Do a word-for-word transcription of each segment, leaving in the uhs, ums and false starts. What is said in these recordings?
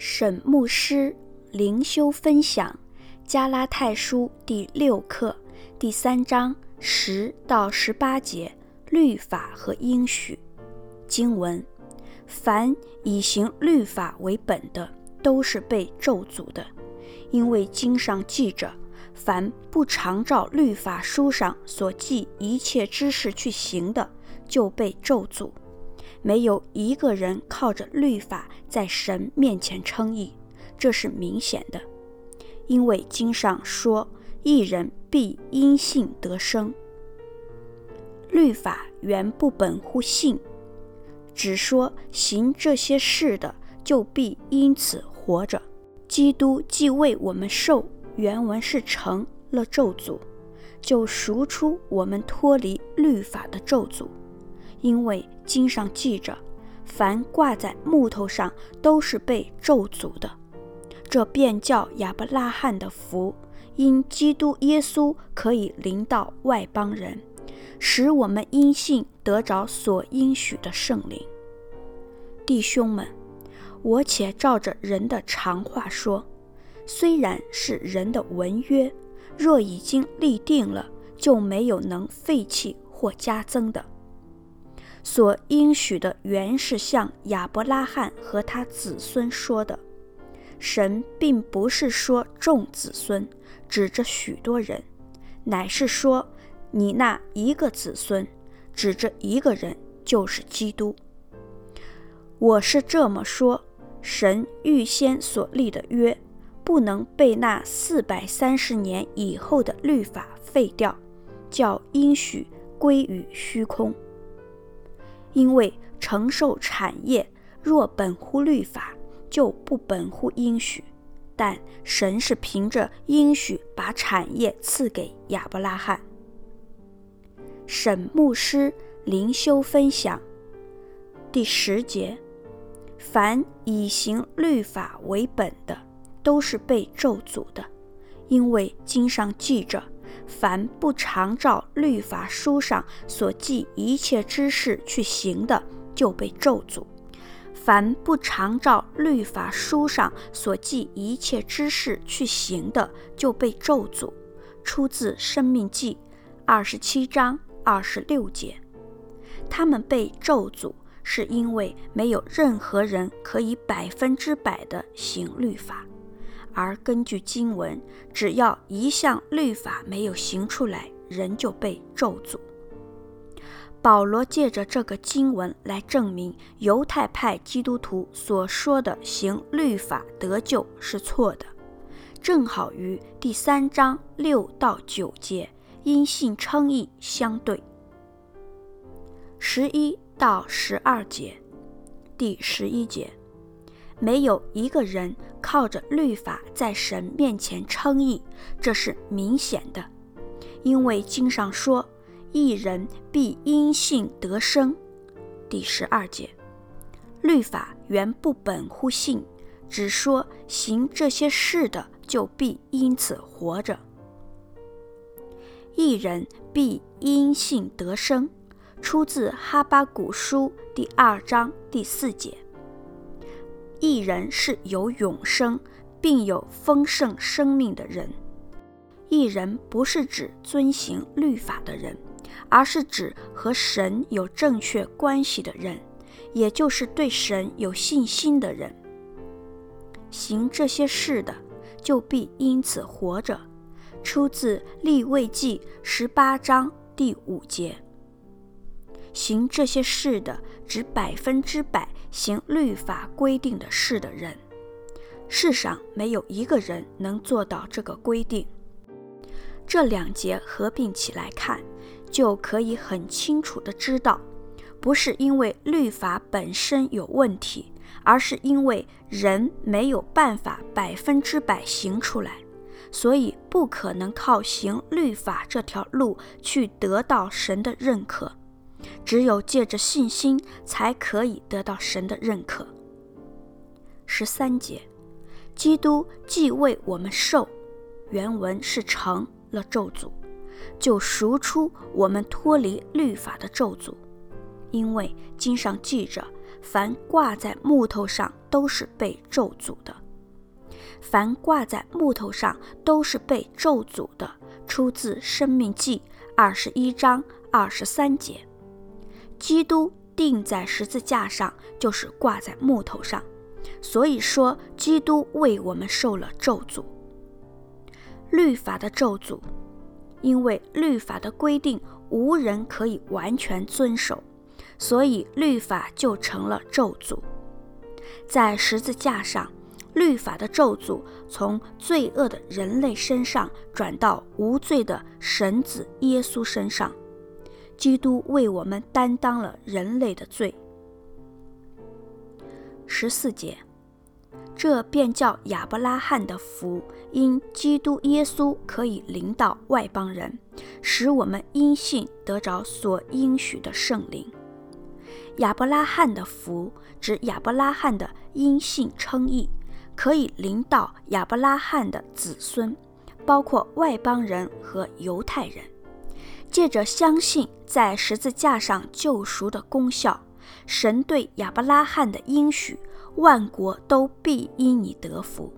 沈牧师灵修分享加拉太书第六课第三章十到十八节律法和应许。经文：凡以行律法为本的，都是被咒诅的，因为经上记着，凡不常照律法书上所记一切知识去行的，就被咒诅。没有一个人靠着律法在神面前称义，这是明显的，因为经上说，义人必因信得生。律法原不本乎信，只说行这些事的，就必因此活着。基督既为我们受，原文是成了咒诅，就赎出我们脱离律法的咒诅。因为经上记着，凡挂在木头上都是被咒诅的。这便叫亚伯拉罕的福，因基督耶稣可以临到外邦人，使我们因信得着所应许的圣灵。弟兄们，我且照着人的常话说，虽然是人的文约，若已经立定了，就没有能废弃或加增的。所应许的原是向亚伯拉罕和他子孙说的，神并不是说众子孙，指着许多人，乃是说你那一个子孙，指着一个人，就是基督。我是这么说，神预先所立的约，不能被那四百三十年以后的律法废掉，叫应许归于虚空。因为承受产业若本乎律法，就不本乎应许，但神是凭着应许把产业赐给亚伯拉罕。沈牧师灵修分享第十节：凡以行律法为本的，都是被咒诅的，因为经上记着，凡不常照律法书上所记一切知识去行的，就被咒诅。凡不常照律法书上所记一切知识去行的，就被咒诅。出自申命记二十七章二十六节。他们被咒诅，是因为没有任何人可以百分之百的行律法，而根据经文，只要一项律法没有行出来，人就被咒诅。保罗借着这个经文来证明犹太派基督徒所说的行律法得救是错的，正好与第三章六到九节因信称义相对。十一到十二节，第十一节，没有一个人靠着律法在神面前称义，这是明显的，因为经上说，义人必因信得生。第十二节，律法原不本乎信，只说行这些事的，就必因此活着。义人必因信得生，出自哈巴谷书第二章第四节。义人是有永生并有丰盛生命的人。义人不是指遵行律法的人，而是指和神有正确关系的人，也就是对神有信心的人。行这些事的，就必因此活着，出自利未记十八章第五节。行这些事的，指百分之百行律法规定的事的人。世上没有一个人能做到这个规定。这两节合并起来看，就可以很清楚地知道，不是因为律法本身有问题，而是因为人没有办法百分之百行出来，所以不可能靠行律法这条路去得到神的认可，只有借着信心才可以得到神的认可。十三节，基督既为我们受，原文是成了咒诅，就赎出我们脱离律法的咒诅，因为经上记着，凡挂在木头上都是被咒诅的。凡挂在木头上都是被咒诅的，出自《申命记》二十一章二十三节。基督钉在十字架上，就是挂在木头上，所以说基督为我们受了咒诅。律法的咒诅，因为律法的规定无人可以完全遵守，所以律法就成了咒诅。在十字架上，律法的咒诅从罪恶的人类身上转到无罪的神子耶稣身上，基督为我们担当了人类的罪。十四节，这便叫亚伯拉罕的福，因基督耶稣可以临到外邦人，使我们因信得着所应许的圣灵。亚伯拉罕的福指亚伯拉罕的因信称义，可以临到亚伯拉罕的子孙，包括外邦人和犹太人。借着相信在十字架上救赎的功效，神对亚伯拉罕的应许，万国都必因你得福，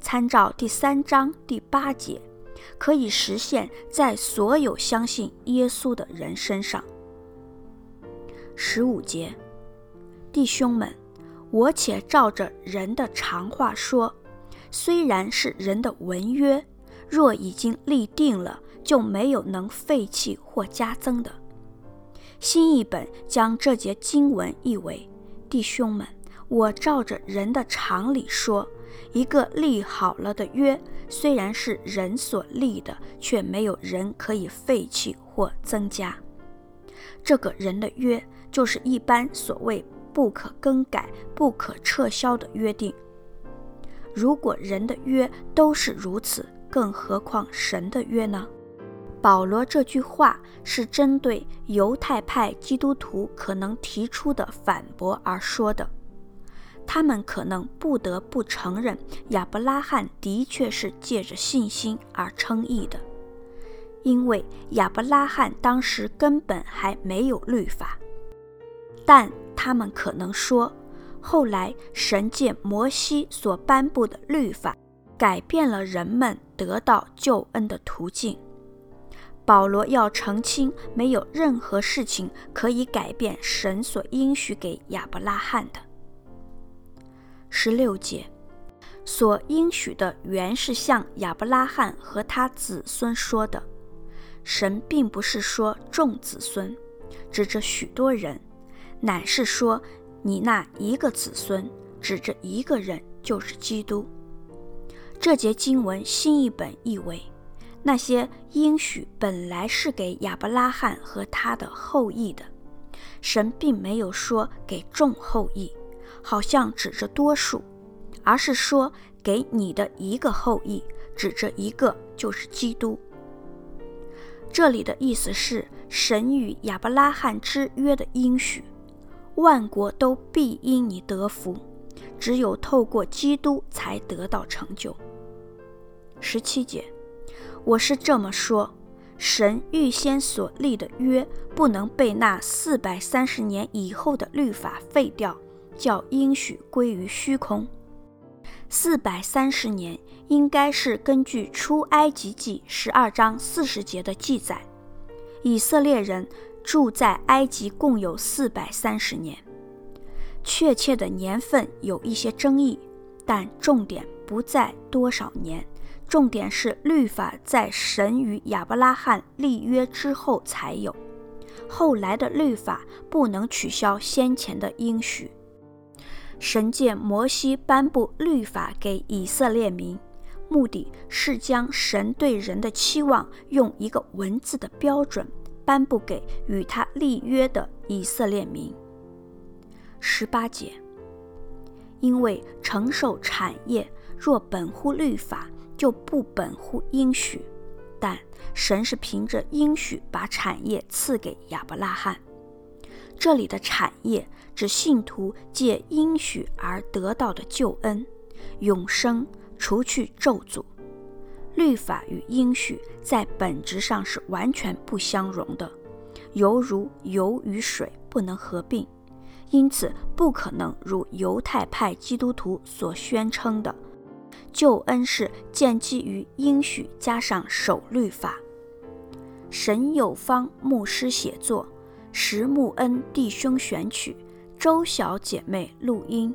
参照第三章第八节，可以实现在所有相信耶稣的人身上。十五节，弟兄们，我且照着人的常话说，虽然是人的文约，若已经立定了，就没有能废弃或加增的。新译本将这节经文译为，弟兄们，我照着人的常理说，一个立好了的约，虽然是人所立的，却没有人可以废弃或增加。这个人的约，就是一般所谓不可更改、不可撤销的约定。如果人的约都是如此，更何况神的约呢？保罗这句话是针对犹太派基督徒可能提出的反驳而说的。他们可能不得不承认，亚伯拉罕的确是借着信心而称义的，因为亚伯拉罕当时根本还没有律法。但他们可能说，后来神借摩西所颁布的律法，改变了人们得到救恩的途径。保罗要澄清，没有任何事情可以改变神所应许给亚伯拉罕的。十六节，所应许的原是向亚伯拉罕和他子孙说的。神并不是说众子孙，指着许多人，乃是说你那一个子孙，指着一个人，就是基督。这节经文新译本译为，那些应许本来是给亚伯拉罕和他的后裔的。神并没有说给众后裔，好像指着多数，而是说给你的一个后裔，指着一个，就是基督。这里的意思是神与亚伯拉罕之约的应许，万国都必因你得福，只有透过基督才得到成就。十七节，我是这么说，神预先所立的约不能被那四百三十年以后的律法废掉，叫应许归于虚空。四百三十年应该是根据出埃及记十二章四十节的记载，以色列人住在埃及共有四百三十年。确切的年份有一些争议，但重点不在多少年，重点是律法在神与亚伯拉罕立约之后才有，后来的律法不能取消先前的应许。神借摩西颁布律法给以色列民，目的是将神对人的期望用一个文字的标准颁布给与他立约的以色列民。十八节，因为承受产业若本乎律法，就不本乎应许，但神是凭着应许把产业赐给亚伯拉罕。这里的产业指信徒借应许而得到的救恩、永生，除去咒诅。律法与应许在本质上是完全不相容的，犹如油与水不能合并，因此不可能如犹太派基督徒所宣称的，救恩是建基于应许加上守律法。沈有芳牧师写作，石木恩弟兄选曲，周小姐妹录音。